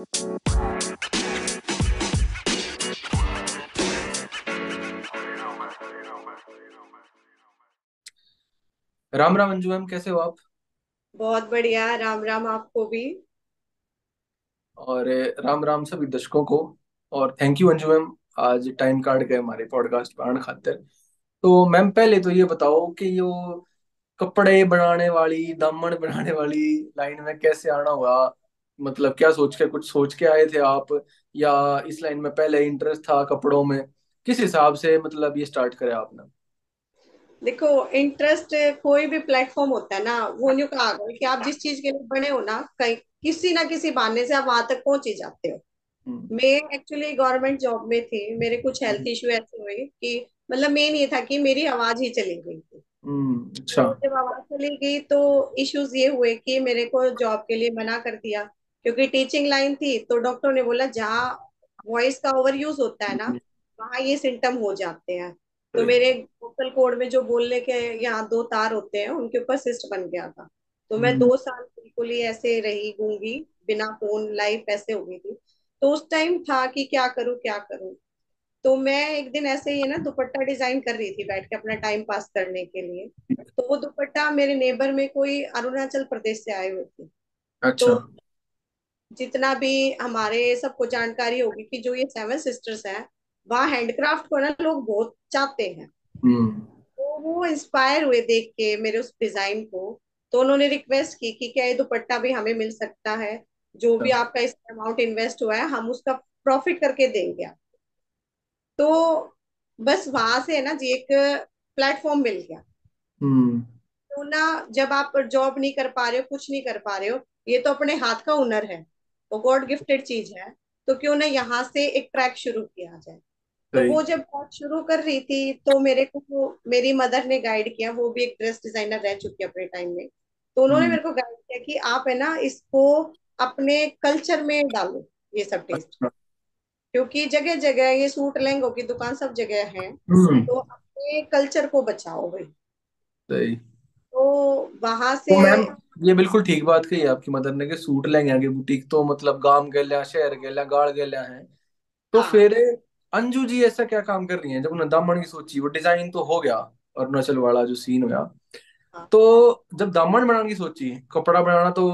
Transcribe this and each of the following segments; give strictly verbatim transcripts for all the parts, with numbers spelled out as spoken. Ram Ram Anju ma'am, कैसे हो आप? बहुत बढ़िया। राम राम आपको भी। और राम राम सभी दर्शकों को। और थैंक यू अंजू मैम, आज टाइम काट गए हमारे पॉडकास्ट बनाने खातिर। तो मैम पहले तो ये बताओ कि यो कपड़े बनाने वाली, दामन बनाने वाली लाइन में कैसे आना हुआ? मतलब क्या सोच के, कुछ सोच के आए थे आप, या इस लाइन में पहले इंटरेस्ट था कपड़ों में? किस हिसाब से मतलब ये स्टार्ट करे आपने? देखो, इंटरेस्ट कोई भी प्लेटफॉर्म होता है ना, वो न्यू कहा गया कि आप जिस चीज के लिए बने हो ना, कहीं किसी ना किसी बहाने से आप वहां तक पहुंच ही जाते हो। हम्म, मैं एक्चुअली गवर्नमेंट जॉब में थी, मेरे कुछ हेल्थ हम्म, इश्यू ऐसे हुए कि मतलब मेन ये था कि मेरी आवाज ही चली गई थी। हम्म, अच्छा तो जब आवाज चली गई तो इश्यूज ये हुए कि मेरे को जॉब के लिए मना कर दिया, क्योंकि टीचिंग लाइन थी। तो डॉक्टर ने बोला जहाँ वॉइस का ओवर यूज होता है ना, हम्म, वहाँ ये सिम्टम हो जाते हैं। तो अरे मेरे वोकल कॉर्ड में जो बोलने के यहाँ दो तार होते हैं, उनके ऊपर सिस्ट बन गया था। तो मैं हम्म, दो साल बिल्कुल ही ऐसे रही, गूंगी, बिना फोन, लाइफ ऐसे हो गई थी। तो उस टाइम था कि क्या करूँ क्या करूँ। तो मैं एक दिन ऐसे ही है ना, दुपट्टा डिजाइन कर रही थी बैठ के अपना टाइम पास करने के लिए। तो वो दुपट्टा मेरे नेबर में कोई अरुणाचल प्रदेश से आए हुए थे। तो अच्छा जितना भी हमारे सबको जानकारी होगी कि जो ये सेवन सिस्टर्स हैं, वहाँ हैंडक्राफ्ट को ना लोग बहुत चाहते हैं। हम्म तो वो इंस्पायर हुए देख के मेरे उस डिजाइन को। तो उन्होंने रिक्वेस्ट की कि क्या ये दुपट्टा भी हमें मिल सकता है? जो भी अच्छा आपका इस अमाउंट इन्वेस्ट हुआ है, हम उसका प्रॉफिट करके देंगे आप। तो बस वहां से है ना जी एक प्लेटफॉर्म मिल गया। हम्म तो ना, जब आप जॉब नहीं कर पा रहे हो, कुछ नहीं कर पा रहे हो, ये तो अपने हाथ का हुनर है, वो गॉड गिफ्टेड चीज है। तो क्यों ना यहाँ से एक ट्रैक शुरू किया जाए। तो सही वो जब बात शुरू कर रही थी तो मेरे को वो मेरी मदर ने गाइड किया। वो भी एक ड्रेस डिजाइनर रह चुकी है अपने टाइम में। तो उन्होंने हम्म मेरे को गाइड किया कि आप है ना इसको अपने कल्चर में डालो ये सब टेस्ट, अच्छा क्योंकि जगह जगह ये सूट लहंगों की दुकान सब जगह है। हम्म तो अपने कल्चर को बचाओ भाई। सही तो वहां से तो मैम ये बिल्कुल ठीक बात कही है आपकी मदर ने कि सूट लेंगे आगे बुटीक तो मतलब गांव गेल्या, शहर गेल्या, गाड़ गेल्या हैं। तो हाँ फिर अंजू जी ऐसा क्या काम कर रही हैं? जब उन्होंने दामन की सोची, वो डिजाइन तो हो गया अरुणाचल वाला जो सीन हुआ, हाँ तो जब दामन बनाने की सोची, कपड़ा बनाना तो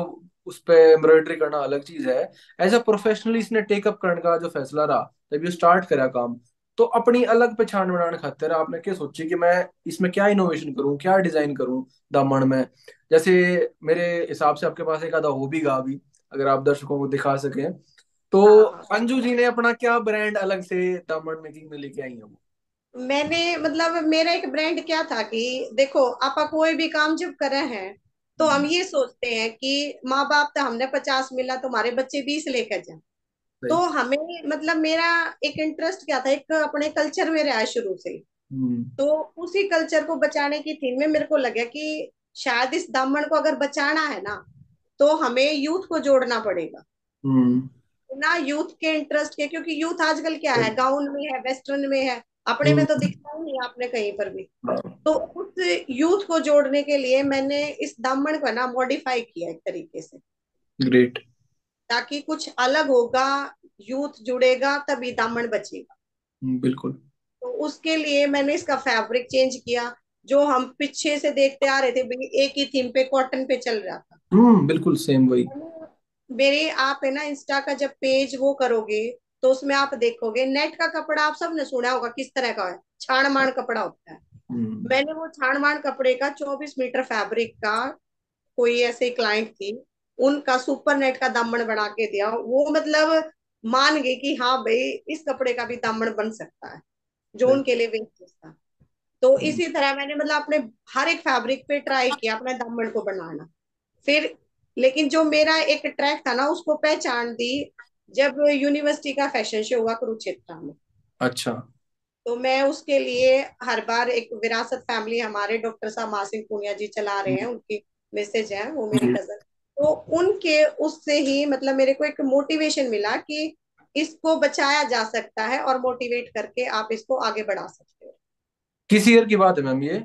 उस पे एम्ब्रॉयडरी करना अलग चीज है, एज अ प्रोफेशनली इसने टेकअप करने का जो फैसला रहा जब ये स्टार्ट करा काम, तो अपनी अलग पहचान बनाने खातिर आपने क्या सोची कि मैं इसमें क्या इनोवेशन करूं, क्या डिजाइन करूं दामन में? जैसे मेरे हिसाब से आपके पास एक आधा हो भी गा भी, अगर आप दर्शकों को दिखा सकें तो। हाँ हाँ अंजू जी ने अपना क्या ब्रांड अलग से दामन मेकिंग में लेके आई है वो? मैंने मतलब मेरा एक ब्रांड क्या था कि देखो, आपा कोई भी काम जब कर रहे हैं तो हम हम्म, ये सोचते हैं कि माँ बाप तो हमने पचास मिला, तुम्हारे बच्चे बीस लेकर जाए। तो सही हमें मतलब मेरा एक इंटरेस्ट क्या था, एक अपने कल्चर में रहा है शुरू से ही। हम्म तो उसी कल्चर को बचाने की थीम में मेरे को लगा कि शायद इस दामन को अगर बचाना है ना, तो हमें यूथ को जोड़ना पड़ेगा हम्म ना, यूथ के इंटरेस्ट के। क्योंकि यूथ आजकल क्या है, सही गाउन में है, वेस्टर्न में है, अपने में तो हम्म, दिखता ही नहीं है आपने कहीं पर भी। हाँ, तो उस यूथ को जोड़ने के लिए मैंने इस दामन को ना मॉडिफाई किया एक तरीके से, ग्रेट ताकि कुछ अलग होगा, यूथ जुड़ेगा तभी दामन बचेगा। हम्म, बिल्कुल तो उसके लिए मैंने इसका फैब्रिक चेंज किया। जो हम पीछे से देखते आ रहे थे भाई, एक ही थीम पे कॉटन पे चल रहा था। हम्म बिल्कुल सेम वही मेरे आप है ना इंस्टा का जब पेज वो करोगे तो उसमें आप देखोगे नेट का कपड़ा, आप सबने सुना होगा किस तरह का है, छाण माण कपड़ा होता है। हम्म मैंने वो छाण माण कपड़े का चौबीस मीटर फैब्रिक का, कोई ऐसे क्लाइंट थी, उनका सुपर नेट का दामन बना के दिया। वो मतलब मान गई कि हाँ भाई इस कपड़े का भी दामन बन सकता है, जो सही उनके लिए वेस्ट था। तो हम्म, इसी तरह मैंने मतलब अपने हर एक फैब्रिक पे ट्राई किया अपने दामन को बनाना। फिर लेकिन जो मेरा एक ट्रैक था ना, उसको पहचान दी जब यूनिवर्सिटी का फैशन शो हुआ कुरुक्षेत्र में। अच्छा तो मैं उसके लिए हर बार एक विरासत फैमिली, हमारे डॉक्टर साहब महासिंह पूनिया जी चला रहे हैं, हम्म उनकी मिसेज है, वो मेरी हम्म, कजन। तो उनके उससे ही मतलब मेरे को एक मोटिवेशन मिला कि इसको बचाया जा सकता है और मोटिवेट करके आप इसको आगे बढ़ा सकते हो। किस ईयर की बात है मैम ये?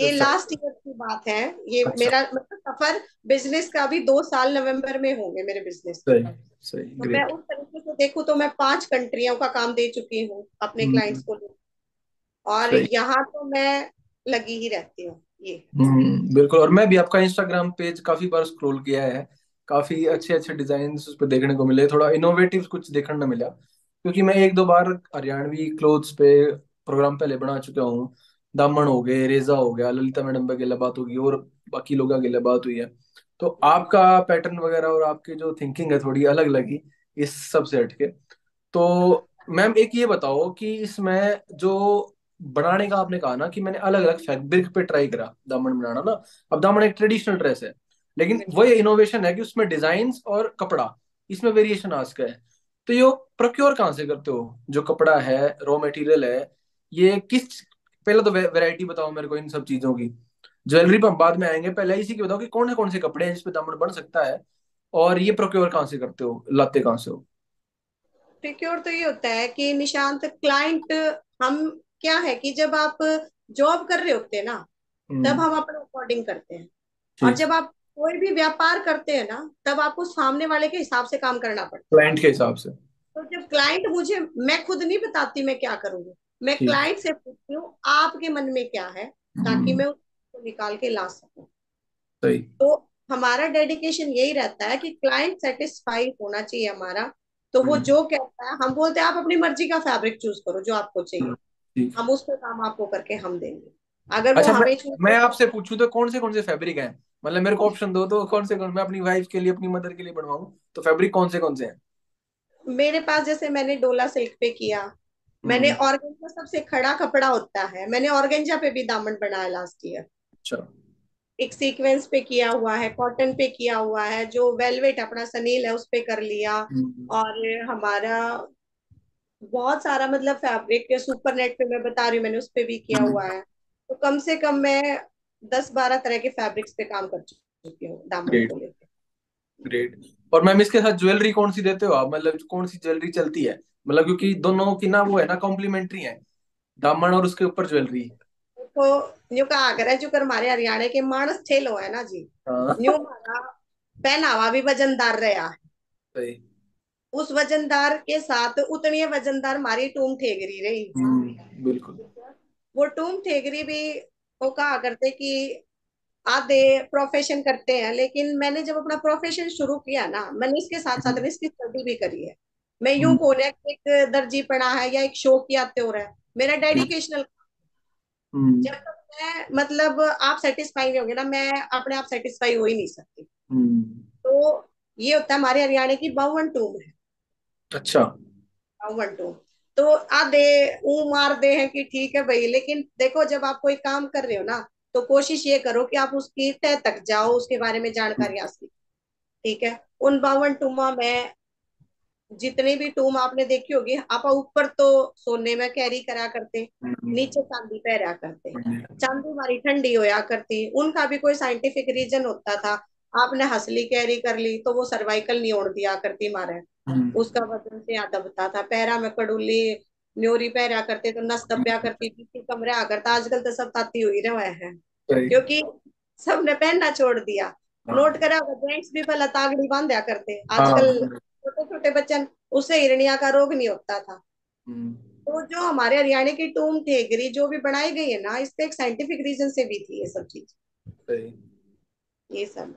ये लास्ट ईयर की बात है ये। अच्छा। मेरा मतलब सफर बिजनेस का भी दो साल नवंबर में होंगे मेरे बिजनेस सही, सही, तो मैं उस तरीके से देखूं तो मैं पांच कंट्रियों का काम दे चुकी हूँ अपने क्लाइंट्स को, और यहाँ तो मैं लगी ही रहती हूँ ये। बिल्कुल, और मैं भी आपका इंस्टाग्राम पेज काफी बार स्क्रॉल किया है, काफी अच्छे अच्छे डिजाइन्स उस पे देखने को मिले, थोड़ा इनोवेटिव कुछ देखने को मिला, क्योंकि मैं एक दो बार हरियाणवी क्लोथ्स पे प्रोग्राम पहले बना चुका हूँ, दामन हो गए, रेजा हो गया, ललिता मैडम के लिए बात होगी और बाकी लोगों के लिए बात हुई है, तो आपका पैटर्न वगैरह और आपकी जो थिंकिंग है थोड़ी अलग लगी इस सब से हटके। तो मैम एक ये बताओ कि इसमें जो बनाने का आपने कहा ना कि मैंने अलग अलग फैब्रिक पे ट्राई करा दामन बनाना ना, अब दामन एक ट्रेडिशनल ड्रेस है लेकिन वही इनोवेशन है कि उसमें डिजाइन और कपड़ा इसमें वेरिएशन आ सका है, तो ये प्रोक्योर कहाँ से करते हो जो कपड़ा है, रॉ मटेरियल है, ये किस, पहले तो वैरायटी बताओ मेरे को इन सब चीजों की, ज्वेलरी पर बाद में आएंगे, पहले इसी की बताओ कि कौन से कौन से कपड़े हैं जिसपे दामन बन सकता है, और ये प्रोक्योर कहाँ से करते हो, लाते कहाँ से हो? प्रोक्योर तो ये होता है कि निशांत क्लाइंट, हम क्या है कि जब आप जॉब कर रहे होते हैं ना तब हम अपने अकॉर्डिंग करते हैं, और जब आप कोई भी व्यापार करते हैं ना तब आपको सामने वाले के हिसाब से काम करना पड़ता है, क्लाइंट के हिसाब से। तो जब क्लाइंट मुझे, मैं खुद नहीं बताती मैं क्या करूंगी, मैं क्लाइंट से पूछती हूँ आपके मन में क्या है ताकि मैं उसको निकाल के ला सकूँ। तो हमारा डेडिकेशन यही रहता है कि क्लाइंट सेटिस्फाई होना चाहिए हमारा, तो वो जो कहता है हम बोलते हैं आप अपनी मर्जी का फैब्रिक चूज करो जो आपको चाहिए, हम उस पर काम आपको करके हम देंगे। अगर अच्छा, मैं, मैं आपसे पूछूं तो कौन से कौन से फैब्रिक हैं, मतलब मेरे को ऑप्शन दो तो कौन से कौन, मैं अपनी वाइफ के लिए अपनी मदर के लिए बनवाऊं तो फैब्रिक कौन से कौन से हैं मेरे पास? जैसे मैंने डोला सिल्क पे किया, मैंने ऑर्गेंजा, सबसे खड़ा कपड़ा होता है, मैंने ऑर्गेंजा पे भी दामन बनाया लास्ट ईयर। अच्छा। एक सीक्वेंस पे किया हुआ है, कॉटन पे किया हुआ है, जो वेलवेट अपना सनील है उस पे कर लिया, और हमारा बहुत सारा मतलब फैब्रिक सुपर नेट पे मैं बता रही हूँ मैंने उस पे भी किया हुआ है। तो कम से कम मैं दस बारह तरह के फैब्रिक्स पे काम कर चुकी हूँ दामन को लेकर। ग्रेट। और मैम इसके साथ ज्वेलरी कौन सी देते हो आप, मतलब कौन सी ज्वेलरी चलती है, मतलब क्योंकि दोनों की ना वो है ना कॉम्प्लीमेंट्री है, दामन और उसके ऊपर ज्वेलरी। तो न्यू का आगरा जो कर हमारे हरियाणा के मानस ठेलो है ना जी, न्यू हमारा पहनावा भी वजनदार रहा है, उस वजनदार के साथ उतनी वजनदार हमारी टूम ठेगरी रही। बिल्कुल, वो टूम ठेगरी भी वो कहा करते कि आधे प्रोफेशन करते हैं, लेकिन मैंने जब अपना प्रोफेशन शुरू किया ना मैंने इसके साथ साथ में इसकी स्टडी भी करी है। मैं यूं बोल रहा कि एक दर्जी पढ़ा है या एक शौक याद हो रहा है मेरा डेडिकेशनल, जब तक तो मैं मतलब आप सेटिस्फाई नहीं होंगे ना मैं अपने आप सेटिस्फाई हो ही नहीं सकती। तो ये होता है हमारे हरियाणा की बावन टूम है। अच्छा। बावन टूम तो आधे ऊ मार दे हैं कि ठीक है भाई, लेकिन देखो जब आप कोई काम कर रहे हो ना तो कोशिश ये करो कि आप उसकी तह तक जाओ, उसके बारे में जानकारी हासिल, ठीक है। उन बावन टूमा में जितने भी टूम आपने देखी होगी, आप ऊपर तो सोने में कैरी करा करते, नीचे चांदी पहरा करते, चांदी हमारी ठंडी होया करती, उनका भी कोई साइंटिफिक रीजन होता था। आपने हसली कैरी कर ली तो वो सर्वाइकल नहीं ओढ़ दिया करती मारे, उसका वजन से ज्यादा होता था। पैरा में कड़ूली न्योरी पहरा करते तो नस दबिया करती, पीछे कमरे आ करता। आजकल तो सब ताती हुई रहे हैं क्योंकि सबने पहनना छोड़ दिया। नोट करा जेंट्स भी पहला तागड़ी बांध दिया करते, आजकल छोटे छोटे बच्चन उससे हिरनिया का रोग नहीं होता था। तो जो हमारे हरियाणा की टूम ठेगरी जो भी बनाई गई है ना, इस पे एक साइंटिफिक रीजन से भी थी ये सब चीज, ये सब।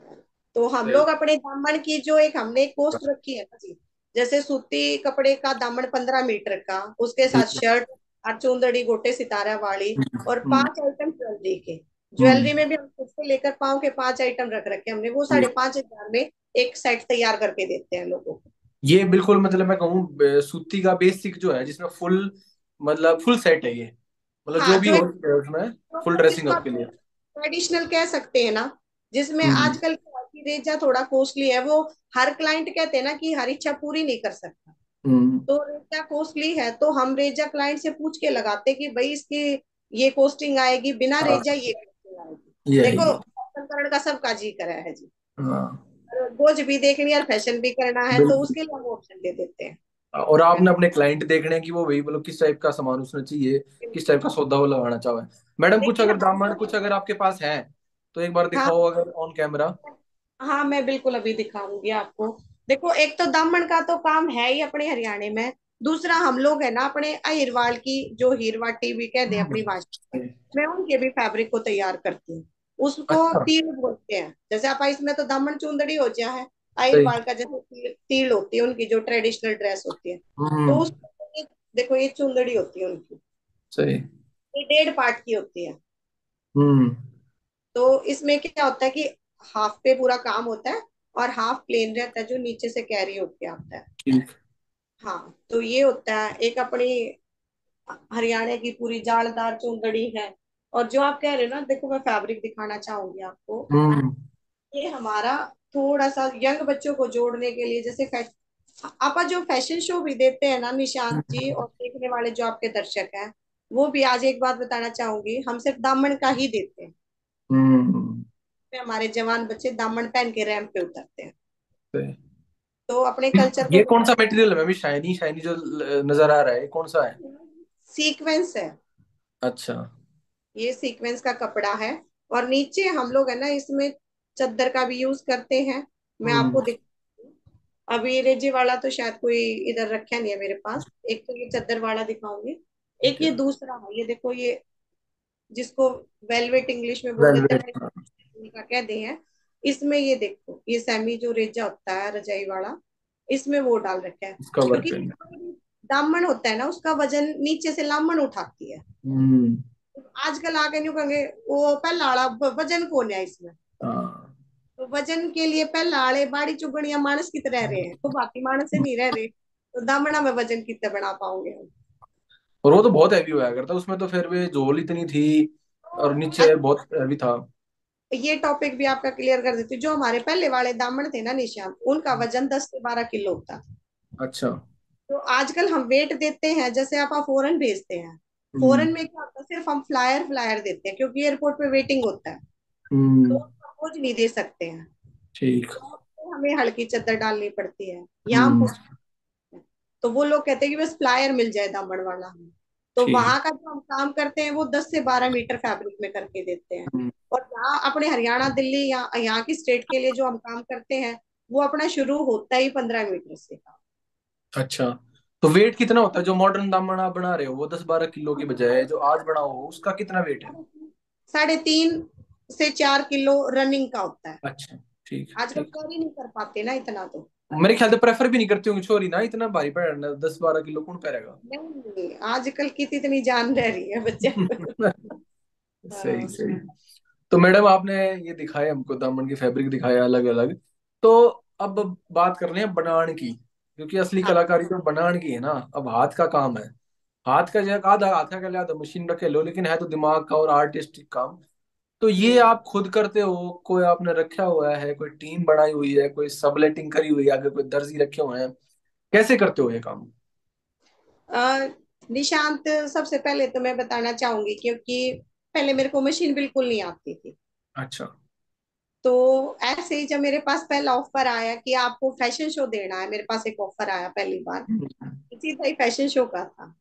तो हम लोग अपने दामन की जो एक हमने एक पोस्ट रखी है ना जी, जैसे सूती कपड़े का दामन पंद्रह मीटर का, उसके साथ शर्ट और चुंदड़ी गोटे सितारा वाली, और पांच आइटम ज्वेलरी के। ज्वेलरी में भी हम खुद से लेकर पाँव के पांच आइटम रख रखे हमने, वो साढ़े पांच हजार में एक सेट तैयार करके देते हैं लोगों को। ये बिल्कुल मतलब मैं कहूँ सूती का बेसिक जो है, जिसमें फुल मतलब फुल सेट है ये, मतलब हाँ, जो भी हो उसमें तो फुल ड्रेसिंग के लिए ट्रेडिशनल कह सकते हैं ना, जिसमें आजकल की रेजा थोड़ा कॉस्टली है। वो हर क्लाइंट कहते हैं ना कि हर इच्छा पूरी नहीं कर सकता, तो रेजा कॉस्टली है तो हम रेजा क्लाइंट से पूछ के लगाते कि भाई इसकी ये कॉस्टिंग आएगी, बिना रेजा ये कॉस्टिंग आएगी। देखो संस्करण का सबका जी करा है जी, गोज भी देखनी है और फैशन भी करना है, तो उसके लिए हम ऑप्शन दे देते हैं। और आपने अपने क्लाइंट देखने हैं कि वो वही मतलब किस टाइप का सामान उसने चाहिए, किस टाइप का सौदा वो लगाना चाहे। मैडम कुछ देखिए अगर दामन कुछ अगर आपके पास है तो एक बार हाँ दिखाओ अगर ऑन कैमरा। हाँ मैं बिल्कुल अभी दिखाऊंगी आपको। देखो, एक तो दामन का तो काम है ही अपने हरियाणा में, दूसरा हम लोग है ना अपने अहिरवाल की जो हीरवाटी भी कहते हैं अपनी भाषा में, मैं उनके भी फैब्रिक को तैयार करती हूँ। उसको अच्छा तील बोलते हैं। जैसे आप इसमें तो दामन चुंदड़ी हो गया है, सही अहिरवाल का जैसे ती- तील होती है उनकी जो ट्रेडिशनल ड्रेस होती है, तो हम्म उसमें ये- देखो ये चुंदड़ी होती है उनकी, सही ये डेढ़ पार्ट की होती है। हम्म तो इसमें क्या होता है कि हाफ पे पूरा काम होता है और हाफ प्लेन रहता है जो नीचे से कैरी होके आता है। ठीक हाँ, तो ये होता है। एक अपनी हरियाणा की पूरी जालदार चुंदड़ी है। और जो आप कह रहे हो ना, देखो मैं फैब्रिक दिखाना चाहूंगी आपको, हम्म ये हमारा थोड़ा सा यंग बच्चों को जोड़ने के लिए, जैसे फैशन आपा जो फैशन शो भी देते हैं ना निशांत जी, और देखने वाले जो आपके दर्शक हैं वो भी, आज एक बात बताना चाहूंगी, हम सिर्फ दामन का ही देते हैं। हम्म फिर हमारे जवान बच्चे दामन पहन के रैंप पे उतरते हैं, सही। तो अपने कल्चर को ये कौन सा मटेरियल है मैम? शाइनी शाइनी जो ल- नजर आ रहा है, ये कौन सा है? सीक्वेंस है, अच्छा ये सीक्वेंस का कपड़ा है। और नीचे हम लोग है ना इसमें चद्दर का भी यूज करते हैं। मैं हम्म आपको दिख अभी रेजे वाला तो शायद कोई इधर रखा नहीं है मेरे पास, एक तो ये चद्दर वाला दिखाऊंगी, एक ठीक ये है। दूसरा है, ये देखो ये जिसको वेलवेट इंग्लिश में बोल देते हैं, वेलवेट अपने का कहते हैं। इसमें ये देखो ये सेमी जो रेजा होता है रजाई वाला, इसमें वो डाल रखा है, उसका क्योंकि वर्क। कोई भी दामन होता है ना उसका वजन नीचे से लामन उठाती है। हम्म आजकल आके न्यू कहेंगे वो पहला आला ब- वजन कौन है इसमें, हाँ तो वजन के लिए पहला आले बाड़ी चुगड़िया मानस की तरह रहे हैं, तो बाकी मानस से नहीं रह रहे, तो दामना में वजन कितने बढ़ा पाओगे हम। और वो तो बहुत हैवी होया करता उसमें, तो फिर वे झोल इतनी थी और नीचे अच्छा, बहुत हैवी था। ये टॉपिक भी आपका क्लियर कर देती हूँ। जो हमारे पहले वाले दामन थे ना निशान, उनका वजन दस से बारह किलो होता था। अच्छा तो आजकल हम वेट देते हैं, जैसे आप आप फॉरन भेजते हैं, फॉरन हम्म में क्या होता है सिर्फ हम फ्लायर फ्लायर देते हैं, क्योंकि एयरपोर्ट पे वेटिंग होता है, तो हम्म उसका बोझ नहीं दे सकते हैं, ठीक तो हमें हल्की चद्दर डालनी पड़ती है। यहाँ हम हम्म पूछ तो वो लोग कहते हैं कि बस फ्लायर मिल जाए दामन वाला हमें, तो ठीक वहां का जो हम काम करते हैं वो दस से बारह मीटर फैब्रिक में करके देते हैं। हम्म और यहाँ अपने हरियाणा दिल्ली या यहाँ की स्टेट के लिए जो हम काम करते हैं वो अपना शुरू होता ही पंद्रह मीटर से काम। अच्छा तो वेट कितना होता है जो मॉडर्न दामन आप बना रहे हो? वो दस बारह किलो के बजाय जो आज बना हो उसका कितना वेट है? साढ़े तीन से चार किलो रनिंग का होता है, अच्छा ठीक आजकल ठीक कैरी नहीं कर पाते ना इतना, तो मेरे ख्याल से प्रेफर भी नहीं करती होंगी छोरी ना, इतना भारी पड़ा दस बारह किलो कौन पहरेगा। नहीं आजकल की तो इतनी जान रह रही है बच्चे। सही हाँ सही। तो मैडम आपने ये दिखाया हमको दामन की फैब्रिक दिखाया अलग अलग, तो अब बात कर रहे हैं बनान की, क्योंकि असली हाँ कलाकारी तो बनान की है ना। अब हाथ का काम है, हाथ का जैक आधा हाथ का ले आधा मशीन रखे लो, लेकिन है तो दिमाग का और आर्टिस्टिक काम। तो ये हम्म। आप खुद करते हो, कोई आपने रखा हुआ है, कोई टीम बनाई हुई है, कोई सबलेटिंग करी हुई है, आगे कोई दर्जी रखे हुए हैं, कैसे करते हो ये काम? अ, निशांत, सबसे पहले तो मैं बताना चाहूंगी, क्योंकि पहले मेरे को मशीन बिल्कुल नहीं आती थी, अच्छा तो ऐसे ही जब मेरे पास पहला ऑफर आया कि आपको फैशन शो देना है, मेरे पास एक ऑफर आया पहली बार, हम्म इसी तरह फैशन शो का था,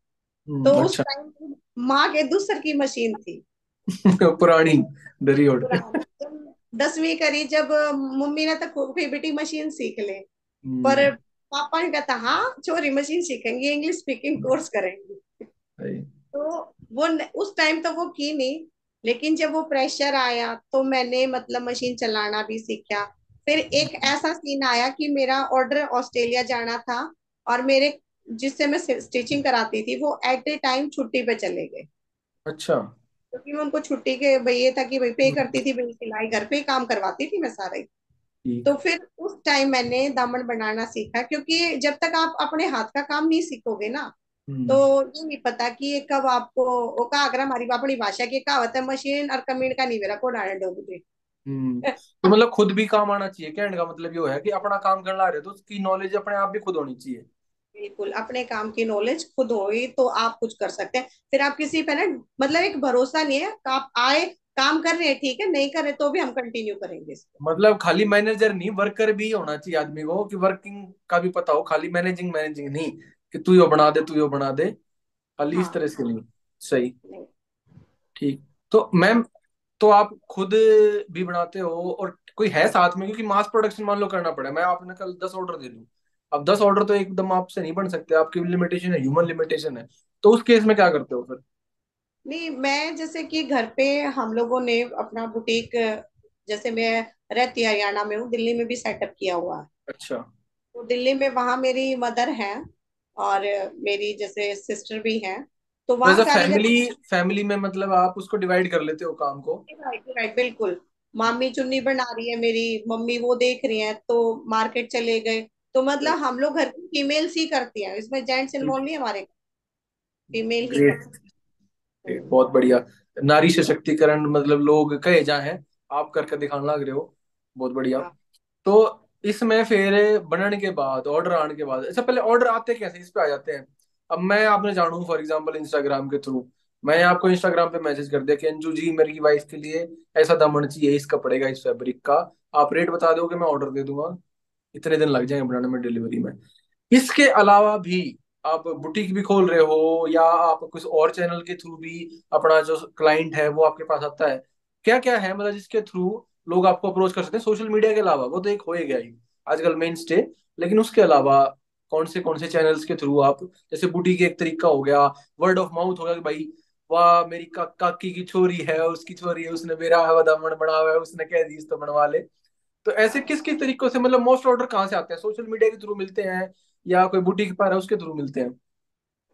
तो हम्म, उस अच्छा टाइम माँ के दूसर की मशीन थी पुरानी दरी ओढ़ के। पुरानी, तो दसवीं करी जब मम्मी ने तो खूब कही बेटी मशीन सीख ले, पर हम्म पापा ने कहता हाँ छोरी मशीन सीखेंगी, इंग्लिश स्पीकिंग कोर्स करेंगी, सही तो वो न- उस टाइम तो वो की नहीं, लेकिन जब वो प्रेशर आया तो मैंने मतलब मशीन चलाना भी सीखा। फिर एक ऐसा सीन आया कि मेरा ऑर्डर ऑस्ट्रेलिया जाना था, और मेरे जिससे मैं स्टिचिंग कराती थी वो एट ए टाइम छुट्टी पे चले गए, अच्छा क्योंकि मैं उनको छुट्टी के भाई ये था कि भाई पे हम्म, करती थी, भाई सिलाई घर पे ही काम करवाती थी मैं सारा ही। ठीक तो फिर उस टाइम मैंने दामन बनाना सीखा, क्योंकि जब तक आप अपने हाथ का काम नहीं सीखोगे ना तो हम्म ये नहीं पता कि ये कब आपको, वो कागरा हमारी अपनी भाषा की कहावत है, मशीन और कमीन का नहीं मेरा को डाले डोबे। हम्म तो मतलब खुद भी काम आना चाहिए, कहने का मतलब ये है कि अपना काम करना रहे हो तो उसकी नॉलेज अपने आप भी खुद होनी चाहिए। बिल्कुल अपने काम की नॉलेज खुद होगी तो आप कुछ कर सकते हैं। फिर आप किसी पे ना मतलब एक भरोसा नहीं है, आप आए काम कर रहे हैं ठीक है, नहीं कर रहे तो भी हम कंटिन्यू करेंगे इसको। मतलब खाली मैनेजर नहीं, वर्कर भी होना चाहिए आदमी को, कि वर्किंग का भी पता हो, खाली मैनेजिंग मैनेजिंग नहीं। कि तू यो बना दे तू यो बना दे, खाली हाँ, इस तरह से नहीं। सही, ठीक। तो मैम तो आप खुद भी बनाते हो और कोई है साथ में, क्योंकि मास प्रोडक्शन मान लो करना पड़े। मैं आपने कल दस ऑर्डर दे दूं, अब दस ऑर्डर तो एकदम आपसे नहीं बन सकते, आपकी लिमिटेशन है, ह्यूमन लिमिटेशन है, तो उस केस में क्या करते हो फिर? नहीं, मैं जैसे कि घर पे हम लोगों ने अपना बुटीक, जैसे मैं रहती हरियाणा में हूँ, दिल्ली में भी सेटअप किया हुआ। अच्छा। तो दिल्ली में वहाँ मेरी मदर है और मेरी जैसे सिस्टर भी है, तो वहाँ तो फैमिली फैमिली में मतलब आप उसको डिवाइड कर लेते हो काम को? राइट राइट, बिल्कुल। मामी चुन्नी बना रही है मेरी, मम्मी वो देख रही है, तो मार्केट चले गए, तो मतलब हम लोग घर की फीमेल्स ही करती है, इसमें जेंट्स इन्वॉल्व नहीं हमारे, फीमेल ही। बहुत बढ़िया, नारी सशक्तिकरण मतलब लोग कहे जा हैं, आप करके दिखाने लग रहे हो, बहुत बढ़िया। तो इसमें फिर बनने के बाद, ऑर्डर आने के बाद, अच्छा पहले ऑर्डर आते कैसे, इस पे आ जाते हैं। अब मैं आपने जानू फॉर एग्जांपल इंस्टाग्राम के थ्रू, मैं आपको इंस्टाग्राम पे मैसेज कर दिया कि अंजू जी मेरी वाइफ के लिए ऐसा दामन चाहिए, इस कपड़े का, इस फैब्रिक का, आप रेट बता दोगे, मैं ऑर्डर दे दूंगा, इतने दिन लग जाएंगे बनाने में, डिलीवरी में। इसके अलावा भी आप बुटीक भी खोल रहे हो, या आप कुछ और चैनल के थ्रू भी अपना जो क्लाइंट है वो आपके पास आता है, क्या क्या है मतलब जिसके थ्रू लोग आपको अप्रोच कर सकते हैं? सोशल मीडिया के अलावा वो तो एक हो ही गया ही आजकल मेन स्टे, लेकिन उसके अलावा कौन से कौन से चैनल्स के थ्रू आप, जैसे बुटीक एक तरीका हो गया, वर्ड ऑफ माउथ हो गया कि भाई वाह मेरी का, काकी की छोरी है, उसकी छोरी है, उसने मेरा दामन बना हुआ है, उसने कह दी तो बनवा ले। तो ऐसे किस किस तरीकों से मतलब मोस्ट ऑर्डर कहाँ से आते हैं? सोशल मीडिया के थ्रू मिलते हैं या कोई बुटीक पर है उसके थ्रू मिलते हैं?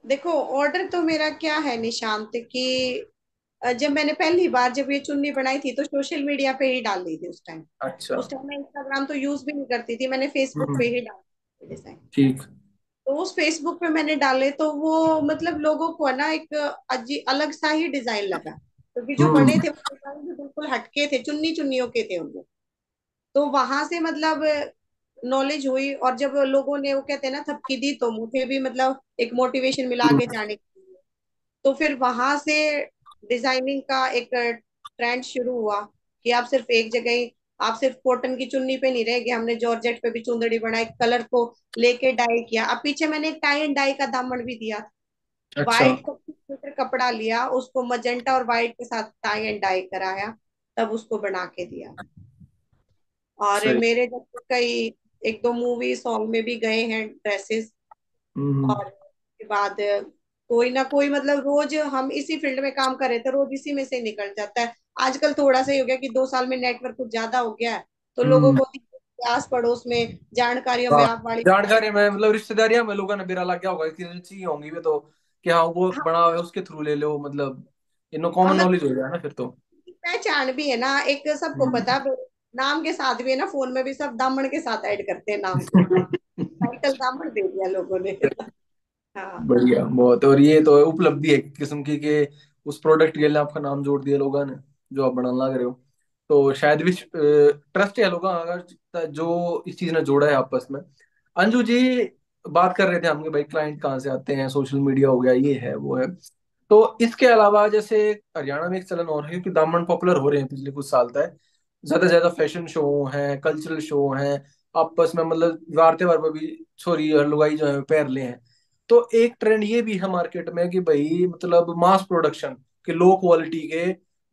देखो ऑर्डर तो मेरा क्या है निशांत, कि जब मैंने पहली बार जब ये चुन्नी बनाई थी तो सोशल मीडिया पे ही डाल दी थी उस टाइम। अच्छा। उस टाइम मैं इंस्टाग्राम तो यूज भी नहीं करती थी, मैंने फेसबुक पे ही डाली डिजाइन। ठीक। तो उस फेसबुक पे मैंने डाले तो वो मतलब लोगों को ना एक अजीब अलग सा ही डिजाइन लगा, क्योंकि जो बने थे बिल्कुल हटके थे, चुन्नी चुन्नियों के थे उनको। तो वहां से मतलब नॉलेज हुई, और जब लोगों ने वो कहते हैं ना थपकी दी, तो मुझे भी मतलब एक मोटिवेशन मिला आगे जाने के लिए। तो फिर वहां से डिजाइनिंग का एक ट्रेंड शुरू हुआ कि आप सिर्फ एक जगह, आप सिर्फ कॉटन की चुन्नी पे नहीं रहेगी, हमने जॉर्जेट पे भी चुंदड़ी बनाई, कलर को लेके डाई किया। अब पीछे मैंने एक टाई एंड डाई का दामन भी दिया। अच्छा। व्हाइट कपड़ा लिया, उसको मजेंटा और व्हाइट के साथ टाई एंड डाई कराया, तब उसको बना के दिया। और मेरे जब कई एक दो मूवी सॉन्ग में भी गए हैं ड्रेसेस, और उसके बाद कोई ना कोई मतलब रोज हम इसी फील्ड में काम कर रहे थे, रोज इसी में से निकल जाता है। आजकल थोड़ा सा हो गया कि दो साल में नेटवर्क कुछ ज्यादा हो गया है, तो लोगों को आस पड़ोस में जानकारियों में आप वाली जानकारी में मतलब रिश्तेदारियों में लोगों ने बिरा लग गया होगा, किसी होंगी भी तो कि हाँ वो बना हुआ है उसके थ्रू ले लो, मतलब इनको कॉमन नॉलेज हो गया ना, फिर तो पहचान भी है ना एक, सबको पता नाम के साथ भी है ना, फोन में भी सब दामन के साथ ऐड करते हैं नाम को दामन दे दिया लोगों ने। हाँ। बढ़िया, बहुत। और ये तो उपलब्धि है किस्म की के उस प्रोडक्ट के लिए आपका नाम जोड़ दिया लोगों ने जो आप बनाने लग रहे हो, तो शायद भी ट्रस्ट है लोगों अगर जो इस चीज ने जोड़ा है आपस में। अंजू जी बात कर रहे थे हम कि भाई क्लाइंट कहाँ से आते हैं, सोशल मीडिया हो गया, ये है वो है, तो इसके अलावा जैसे हरियाणा में एक चलन और है क्योंकि दामन पॉपुलर हो रहे हैं पिछले कुछ साल तक, ज्यादा ज्यादा फैशन शो हैं, कल्चरल शो हैं, आपस में मतलब वार त्योहार पर भी छोरी और लुगाई जो है पैर ले हैं। तो एक ट्रेंड ये भी है मार्केट में कि भाई मतलब मास प्रोडक्शन के लो क्वालिटी के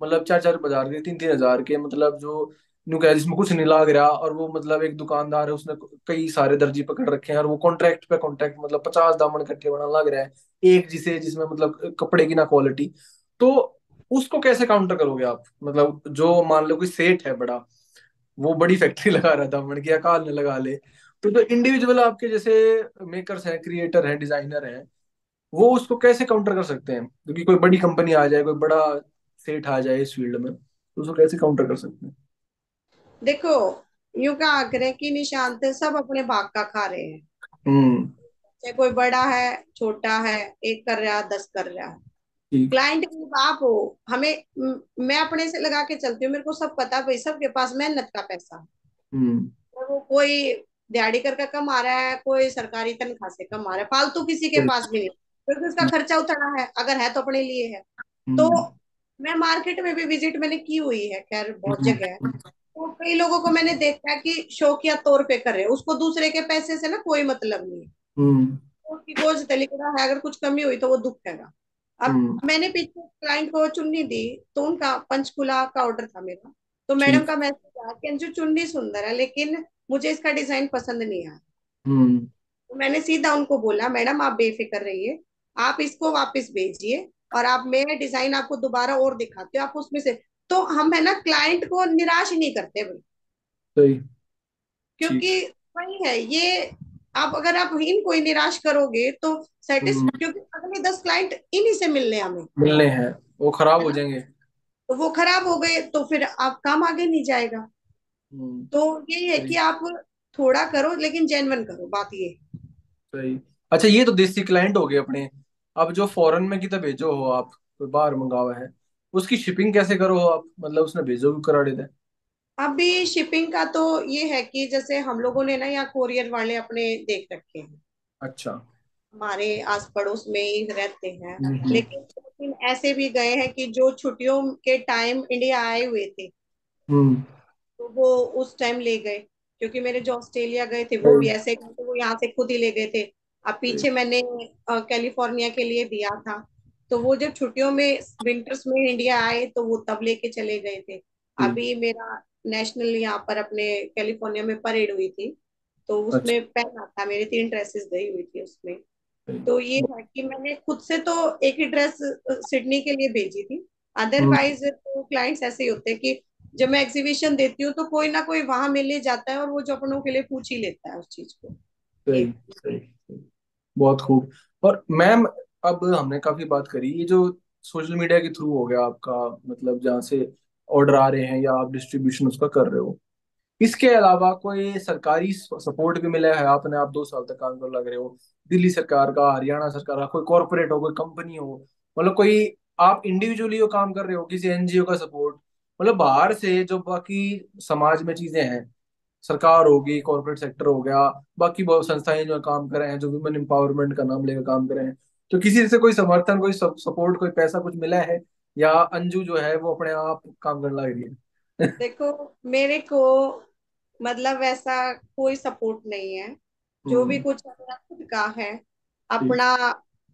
मतलब चार चार हजार के, तीन तीन हजार के, मतलब जो नुकैज जिसमें कुछ नहीं लाग रहा, और वो मतलब एक दुकानदार है उसने कई सारे दर्जी पकड़ रखे हैं और वो कॉन्ट्रैक्ट पे कॉन्ट्रैक्ट मतलब पचास दामन इकट्ठे बना लग रहा है एक, जिसे जिसमें मतलब कपड़े की ना क्वालिटी, तो उसको कैसे काउंटर करोगे आप? मतलब जो मान लो कोई सेठ है बड़ा, वो बड़ी फैक्ट्री लगा रहा था मन की अकाल ने लगा ले, तो जो तो इंडिविजुअल आपके जैसे मेकर्स हैं, क्रिएटर हैं, डिजाइनर हैं, वो उसको कैसे काउंटर कर सकते हैं? क्योंकि कोई बड़ी कंपनी आ जाए, कोई बड़ा सेठ आ जाए इस फील्ड में, तो उसको कैसे काउंटर कर सकते हैं? देखो यूं कहा करें कि निशांत सब अपने भाग का खा रहे हैं। हम्म। कोई बड़ा है, छोटा है, एक कर रहा, दस कर रहा है। क्लाइंट आप हो, हमें मैं अपने से लगा के चलती हूँ, मेरे को सब पता भाई सबके पास मेहनत का पैसा है। वो कोई दिहाड़ी करके कमा रहा है, कोई सरकारी तनख्वाह से कमा रहा है, फालतू किसी के पास भी नहीं, क्योंकि उसका खर्चा उतना है, अगर है तो अपने लिए है। तो मैं मार्केट में भी विजिट मैंने की हुई है, खैर बहुत जगह है, तो कई लोगों को मैंने देखा कि शौकिया तौर पे कर रहे, उसको दूसरे के पैसे से ना कोई मतलब नहीं है, आपकी गोज तलेगा है, अगर कुछ कमी हुई तो वो दुखेगा। अब मैंने पीछे क्लाइंट को चुन्नी दी तो उनका पंचकुला का ऑर्डर था मेरा, तो मैडम का मैसेज आया कि अंजू चुन्नी सुंदर है लेकिन मुझे इसका डिजाइन पसंद नहीं आया। तो मैंने सीधा उनको बोला मैडम आप बेफिक्र रहिए, आप इसको वापस भेजिए और आप मेरा डिजाइन आपको दोबारा और दिखाते हो आप उसमें से। तो हम है ना क्लाइंट को निराश नहीं करते भाई, क्योंकि वही है ये, आप अगर आप इनको निराश करोगे तो सेटिस्फाइड, क्योंकि अगले दस क्लाइंट इन्हीं से मिलने हमें मिलने हैं, वो खराब हो जाएंगे, तो वो खराब हो गए तो फिर आप काम आगे नहीं जाएगा। तो यही है कि आप थोड़ा करो लेकिन जेन्युइन करो, बात ये सही। अच्छा ये तो देसी क्लाइंट हो गए अपने, अब जो फॉरेन में कितना भेजो हो आप तो बाहर मंगावा है उसकी शिपिंग कैसे करो हो आप, मतलब उसने भेजो भी करा देता है। अभी शिपिंग का तो ये है कि जैसे हम लोगों ने ना यहाँ कोरियर वाले अपने देख रखे हैं, अच्छा हमारे आस पड़ोस में ही रहते हैं, लेकिन ऐसे भी गए हैं कि जो छुट्टियों के टाइम इंडिया आए हुए थे तो वो उस टाइम ले गए, क्योंकि मेरे जो ऑस्ट्रेलिया गए थे वो भी ऐसे गए थे, वो यहाँ से खुद ही ले गए थे। अब पीछे मैंने कैलिफोर्निया के लिए दिया था तो वो जब छुट्टियों में विंटर्स में इंडिया आए तो वो तब लेके चले गए थे। अभी मेरा नेशनल यहाँ पर अपने कैलिफोर्निया में परेड हुई थी तो उसमें अच्छा। पहना था, मेरी तीन ड्रेसेस गई हुई थी उसमें। तो ये है कि मैंने खुद से तो एक ही ड्रेस सिडनी के लिए भेजी थी, अदरवाइज तो क्लाइंट्स ऐसे ही होते हैं कि जब मैं एग्जीबिशन देती हूँ तो कोई ना कोई वहां मिलने जाता है और वो जो अपनों के लिए पूछ ही लेता है उस चीज को। सही, सही, सही। बहुत खूब। और मैम अब हमने काफी बात करी ये जो सोशल मीडिया के थ्रू हो गया आपका, मतलब जहाँ से ऑर्डर आ रहे हैं या आप डिस्ट्रीब्यूशन उसका कर रहे हो, इसके अलावा कोई सरकारी सपोर्ट भी मिला है? आपने आप दो साल तक काम कर लग रहे हो, दिल्ली सरकार का, हरियाणा सरकार का, कोई कॉर्पोरेट हो, कोई कंपनी हो, मतलब कोई आप इंडिविजुअली हो काम कर रहे हो, किसी एनजीओ का सपोर्ट, मतलब बाहर से जो बाकी समाज में चीजें हैं, सरकार होगी, कॉर्पोरेट सेक्टर हो गया, बाकी बहुत संस्थाएं जो काम कर रहे हैं जो वुमेन एम्पावरमेंट का नाम लेकर काम कर रहे हैं, तो किसी से कोई समर्थन, कोई सपोर्ट, कोई पैसा कुछ मिला है या अंजू जो है वो अपने आप काम करने लग रही है? देखो मेरे को मतलब ऐसा कोई सपोर्ट नहीं है, जो भी कुछ अपना खुद का है, अपना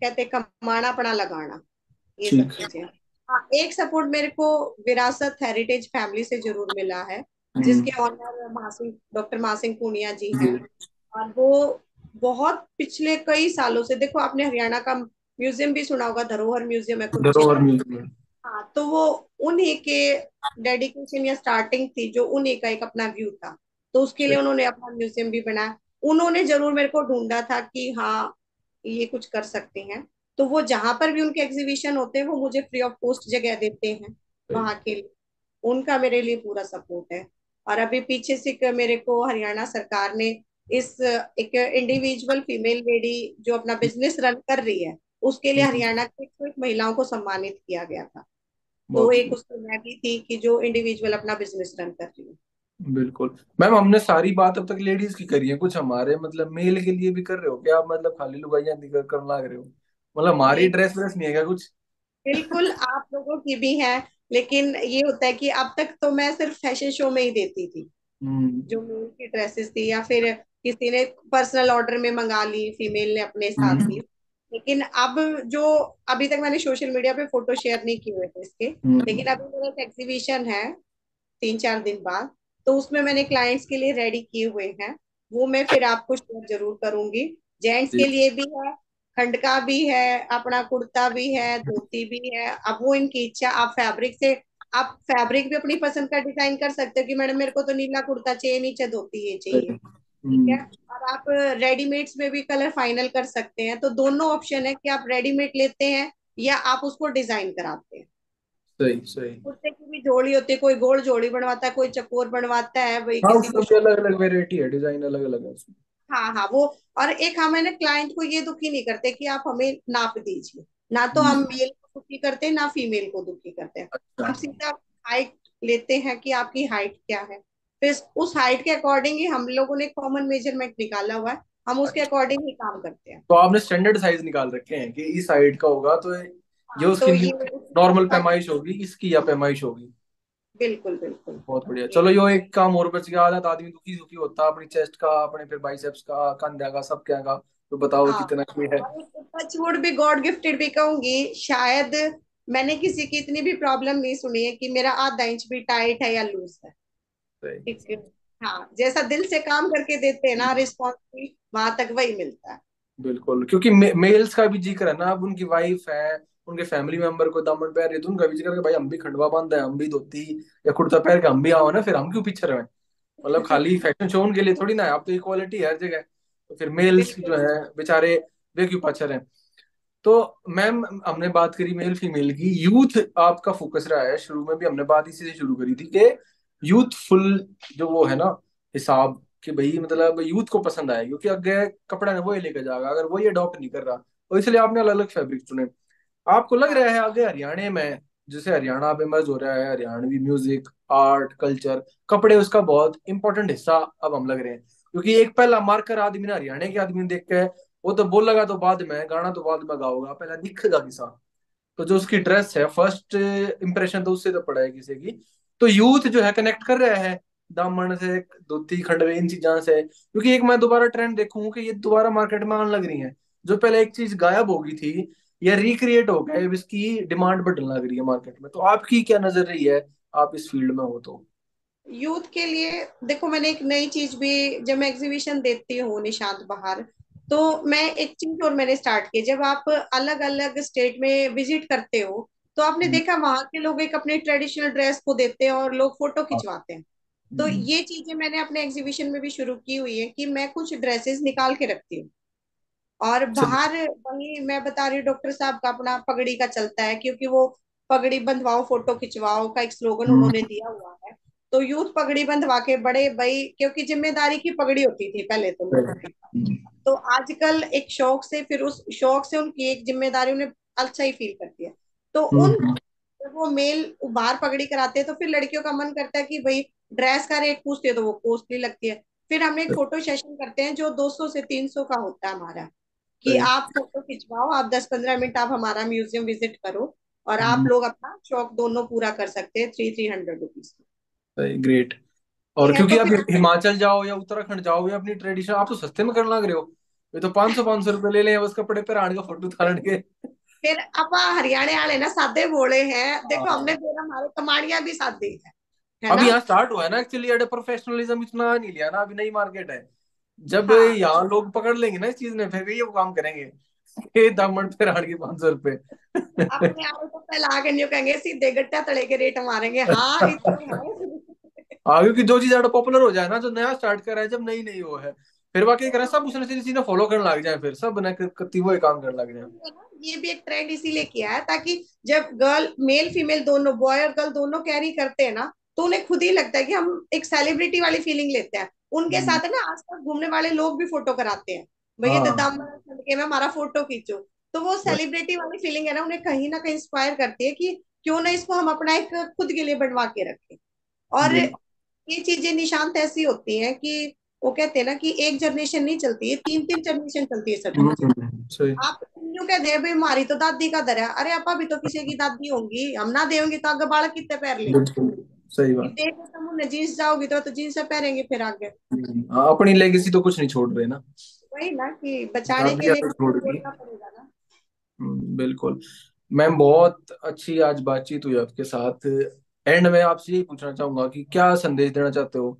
कहते कमाना अपना लगाना, ये सब चीजें। हाँ एक सपोर्ट मेरे को विरासत हेरिटेज फैमिली से जरूर मिला है, जिसके ऑनर महासिंह डॉक्टर महासिंह पूनिया जी हैं और वो बहुत पिछले कई सालों से, देखो आपने हरियाणा का म्यूजियम भी सुना होगा, धरोहर म्यूजियम है धरोहर म्यूजियम, हाँ तो वो उन्हीं के डेडिकेशन या स्टार्टिंग थी जो उन्हीं का एक अपना व्यू था, तो उसके लिए उन्होंने अपना म्यूजियम भी बनाया। उन्होंने जरूर मेरे को ढूंढा था कि हाँ ये कुछ कर सकते हैं, तो वो जहाँ पर भी उनके एग्जीबिशन होते हैं वो मुझे फ्री ऑफ कॉस्ट जगह देते हैं वहाँ के लिए, उनका मेरे लिए पूरा सपोर्ट है। और अभी पीछे से मेरे को हरियाणा सरकार ने इस एक इंडिविजुअल फीमेल लेडी जो अपना बिजनेस रन कर रही है उसके लिए हरियाणा की एक महिलाओं को सम्मानित किया गया था, तो एक उसमें मैं भी थी कि जो इंडिविजुअल अपना बिजनेस रन कर रही है। बिल्कुल मैम, हमने सारी बात अब तक लेडीज की करी है, कुछ हमारे मतलब मेल के लिए भी कर रहे हो क्या आप? मतलब खाली लुगाइयां दिखा कर लग रहे हो, मतलब हमारी ड्रेस व्रेस नहीं है क्या कुछ? बिल्कुल आप लोगों की भी है, लेकिन ये होता है कि अब तक तो मैं सिर्फ फैशन शो में ही देती थी जो मेल की ड्रेसेस थी, या फिर किसी ने पर्सनल ऑर्डर में मंगा ली फीमेल ने अपने साथ ही, लेकिन अब जो अभी तक मैंने सोशल मीडिया पे फोटो शेयर नहीं किए हुए थे इसके, लेकिन अभी मेरा एक एग्जीबिशन है तीन चार दिन बाद, तो उसमें मैंने क्लाइंट्स के लिए रेडी किए हुए हैं, वो मैं फिर आपको शेयर जरूर करूंगी। जेंट्स के लिए भी है, खंडका भी है, अपना कुर्ता भी है, धोती भी है। अब वो इनकी इच्छा, आप फैब्रिक से आप फैब्रिक भी अपनी पसंद का डिजाइन कर सकते हो कि मैडम मेरे को तो नीला कुर्ता चाहिए, नीचे धोती ये चाहिए, ठीक है। और आप रेडीमेड्स में भी कलर फाइनल कर सकते हैं, तो दोनों ऑप्शन है कि आप रेडीमेड लेते हैं या आप उसको डिजाइन कराते हैं। सही सही। कुर्ते की भी जोड़ी होती है, कोई गोल जोड़ी बनवाता है, कोई चकोर बनवाता है, वही अलग अलग वेरायटी है, डिजाइन अलग अलग है। हाँ हाँ वो, और एक हम है क्लाइंट को ये दुखी नहीं करते कि आप हमें नाप दीजिए, ना तो हम मेल को दुखी करते हैं ना फीमेल को दुखी करते हैं, हम सीधा हाइट लेते हैं कि आपकी हाइट क्या है, फिर उस हाइट के अकॉर्डिंग ही हम लोगों ने कॉमन मेजरमेंट निकाला हुआ है, हम उसके अकॉर्डिंग ही काम करते हैं। तो आपने स्टैंडर्ड साइज निकाल रखे हैं कि इस हाइट का होगा तो ये उसकी नॉर्मल पैमाइश होगी, इसकी या पैमाइश होगी। बिल्कुल बिल्कुल, बहुत बढ़िया। चलो यो एक काम और बच गया, आदमी दुखी दुखी होता है अपनी चेस्ट का, अपने फिर बाइसेप्स का, कंधा का, सब क्या का, तो बताओ हाँ, कितना ये है। टचवुड भी गॉड गिफ्टेड भी कहूंगी, शायद मैंने किसी की इतनी भी प्रॉब्लम नहीं सुनी है कि मेरा आधा इंच भी टाइट है या लूज है। ठीक है हाँ, जैसा दिल से काम करके देते हैं ना रिस्पॉन्स वहां तक वही मिलता है। बिल्कुल, क्योंकि मे, मेल्स का भी जिक्र है ना, अब उनकी वाइफ है, उनके फैमिली मेंबर को दामन पहन रहे तो उनका भी जिक्र कि भाई हम भी खंडवा बांध है, हम भी धोती या कुर्ता पहन के हम भी आओ ना, फिर हम क्यों पीछे रहे। मतलब खाली फैशन शो उनके लिए थोड़ी ना है, आप तो इक्वालिटी हर जगह। तो फिर मेल्स जो है बेचारे वे क्यों पीछे रहे। तो मैम हमने बात करी मेल फीमेल की, यूथ आपका फोकस रहा है, शुरू में भी हमने बात इसी से शुरू करी थी कि यूथफुल जो वो है ना हिसाब कि भाई मतलब यूथ को पसंद आए, क्योंकि आगे कपड़ा ना वो ही लेकर जाएगा अगर वो ये अडॉप्ट नहीं कर रहा, और इसलिए आपने अलग अलग फैब्रिक चुने। आपको लग रहा है आगे हरियाणा में जैसे हरियाणा पे मर्ज हो रहा है, हरियाणवी म्यूजिक, आर्ट, कल्चर, कपड़े उसका बहुत इंपॉर्टेंट हिस्सा अब हम लग रहे हैं, क्योंकि एक पहला मार्कर आदमी ने हरियाणा के आदमी ने देखा है, वो तो बोलेगा तो बाद में, गाना तो बाद में गाओगा, पहला दिखेगा किसा, तो जो उसकी ड्रेस है फर्स्ट इंप्रेशन तो उससे तो पड़ा है किसी की। तो यूथ जो है कनेक्ट कर रहा है दामन से, धोती, खंडवे, इन चीजों से, क्योंकि एक मैं दोबारा ट्रेंड देखूं कि ये दोबारा मार्केट में आने लग रही है, जो पहले एक चीज गायब होगी थी या रिक्रिएट हो गया, इसकी डिमांड बढ़ने लग रही है मार्केट में। तो आपकी क्या नजर रही है, आप इस फील्ड में हो तो? यूथ के लिए देखो मैंने एक नई चीज भी, जब मैं एग्जीबिशन देती हूँ निशांत बाहर, तो मैं एक चीज और मैंने स्टार्ट की, जब आप अलग अलग स्टेट में विजिट करते हो तो आपने देखा वहां के लोग एक अपने ट्रेडिशनल ड्रेस को देते हैं और लोग फोटो खिंचवाते हैं, तो ये चीजें मैंने अपने एग्जीबिशन में भी शुरू की हुई है कि मैं कुछ ड्रेसेस निकाल के रखती हूँ। और बाहर वही मैं बता रही हूँ डॉक्टर साहब का अपना पगड़ी का चलता है, क्योंकि वो पगड़ी बंधवाओ फोटो खिंचवाओ का एक स्लोगन उन्होंने दिया हुआ है, तो यूथ पगड़ी बंधवा के बड़े भाई, क्योंकि जिम्मेदारी की पगड़ी होती थी पहले तो लोगों की, तो आजकल एक शौक से, फिर उस शौक से उनकी एक जिम्मेदारी उन्हें अच्छा ही फील करती है, तो उन जब वो मेल बाहर पगड़ी कराते हैं तो फिर लड़कियों का मन करता है कि भाई ड्रेस का रेट पूछते हैं तो वो कॉस्टली लगती है। फिर हम एक फोटो सेशन करते हैं जो दो सौ से तीन सौ का होता है हमारा, कि आप फोटो खिंचवाओ, आप दस पंद्रह मिनट आप हमारा म्यूजियम विजिट करो और आप लोग अपना शौक दोनों पूरा कर सकते हैं थ्री थ्री हंड्रेड रुपीज में। ग्रेट। और क्योंकि तो आप हिमाचल जाओ या उत्तराखंड जाओ या अपनी ट्रेडिशन आप तो सस्ते में करने लग रहे हो, ये तो पाँच सौ पाँच सौ रुपए ले लें बस कपड़े पर आने का फोटो उतारण के। फिर आप हरियाणा वाले ना सादे बोले हैं, देखो हमने फिर हमारे कमाड़ियां भी सादे है। अभी यहाँ स्टार्ट हुआ है ना एक्चुअली एड प्रोफेशनलिज्म, इतना नहीं लिया ना, अभी नई मार्केट है, जब हाँ, यहाँ लोग पकड़ लेंगे ना इस चीज में फिर ये वो काम करेंगे ये दामन पे राड़ के पाँच सौ रुपए अपने आप को फैला के न्यू कहेंगे सीधे गट्टा तले के रेट मारेंगे। हाँ क्योंकि जो चीज ज्यादा पॉपुलर हो जाए ना, जो नया स्टार्ट कर रहा है, जब नई नई वो है, फिर बाकी करें सब उसने चीज ने फॉलो करने लग जाए, फिर सब ना करती वो काम करने लग जाए। ये भी एक ट्रेंड इसीलिए किया है ताकि जब गर्ल मेल फीमेल दोनों, बॉय और गर्ल दोनों कैरी करते हैं ना, तो उन्हें खुद ही लगता है कि हम एक सेलिब्रिटी वाली फीलिंग लेते हैं। उनके साथ ना आसपास घूमने वाले लोग भी फोटो कराते हैं, भैया तो दामन के में हमारा फोटो खींचो, तो वो सेलिब्रिटी वाली फीलिंग है ना, उन्हें कहीं ना कहीं इंस्पायर करती है कि क्यों ना इसको हम अपना एक खुद के लिए बनवा के रखें। और ये चीजें निशांत ऐसी होती हैं कि वो कहते हैं ना कि एक जनरेशन नहीं चलती है, तीन तीन जनरेशन चलती है सर। आप यूं कहते हैं भाई हमारी तो दादी का दर है, अरे आपा भी तो किसी की दादी होंगी, हम ना देंगे तो आगे बालक कितने पैर लेंगे। सही बात। जींस जींस जाओगी तो तो जींस पहनेंगे फिर आगे। अपनी लेगेसी तो कुछ नहीं छोड़ रहे ना, वही ना कि बचाने के लिए छोड़ना पड़ेगा ना। बिल्कुल मैम, बहुत अच्छी आज बातचीत हुई आपके साथ। एंड में आपसे यही पूछना चाहूंगा कि क्या संदेश देना चाहते हो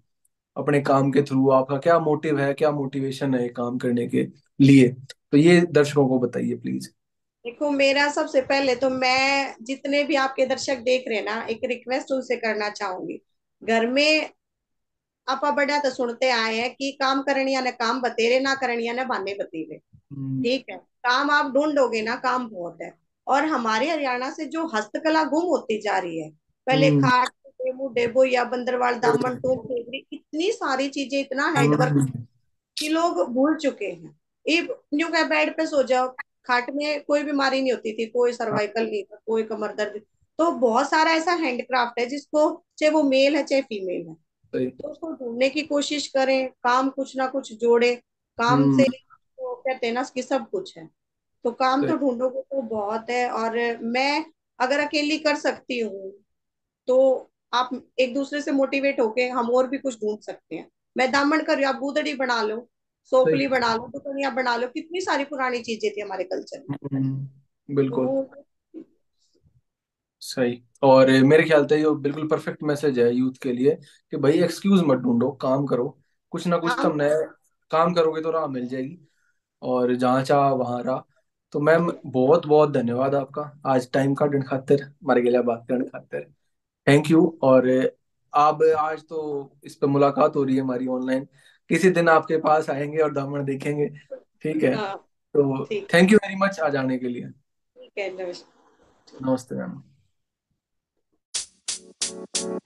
अपने काम के थ्रू, आपका क्या मोटिव है, क्या मोटिवेशन है काम करने के लिए, तो ये दर्शकों को बताइए प्लीज। देखो मेरा सबसे पहले तो मैं जितने भी आपके दर्शक देख रहे ना, एक रिक्वेस्ट उनसे करना चाहूंगी, घर में आपा बड़ा तो सुनते आए हैं कि काम करनिया ने काम बतेरे ना करनिया ने बहाने बतेरे। ठीक है, काम आप ढूंढोगे ना, काम बहुत है। और हमारे हरियाणा से जो हस्तकला गुम होती जा रही है, पहले खाट डेबू डेबो या बंदरवाल दामन टोप फेवरी, इतनी सारी चीजें, इतना हैंडवर्क कि लोग भूल चुके हैं। यूं कह बेड पे सो जाओ, खाट में कोई बीमारी नहीं होती थी, कोई सर्वाइकल नहीं था, कोई कमर दर्द, तो बहुत सारा ऐसा हैंडक्राफ्ट है जिसको, चाहे वो मेल है चाहे फीमेल है, तो उसको ढूंढने की कोशिश करें, काम कुछ ना कुछ जोड़े, काम से तो कहते हैं ना कि सब कुछ है, तो काम तो ढूंढोगे तो बहुत है। और मैं अगर अकेली कर सकती हूँ तो आप एक दूसरे से मोटिवेट होके हम और भी कुछ ढूंढ सकते हैं। मैं दामन कर रही हूँ, आप बूदड़ी बना लो, सोपली बना लो, दुकनिया बना लो, कितनी सारी पुरानी चीजें थी हमारे कल्चर में। बिल्कुल तो सही। और मेरे ख्याल से ये बिल्कुल परफेक्ट मैसेज है यूथ के लिए कि भाई एक्सक्यूज मत ढूंढो, काम करो, कुछ ना कुछ हाँ, तुम नया काम करोगे तो राह मिल जाएगी, और जहाँ चाह वहाँ राह। तो मैम बहुत बहुत धन्यवाद आपका, आज टाइम काटने खातिर, हमारे के लिए बात करने खातिर, थैंक यू। और आप आज तो इस पे मुलाकात हो रही है हमारी ऑनलाइन, किसी दिन आपके पास आएंगे और दामन देखेंगे, ठीक है? हाँ, तो ठीक थैंक यू वेरी मच आज आने के लिए। ठीक है, नमस्ते। नमस्ते मैम।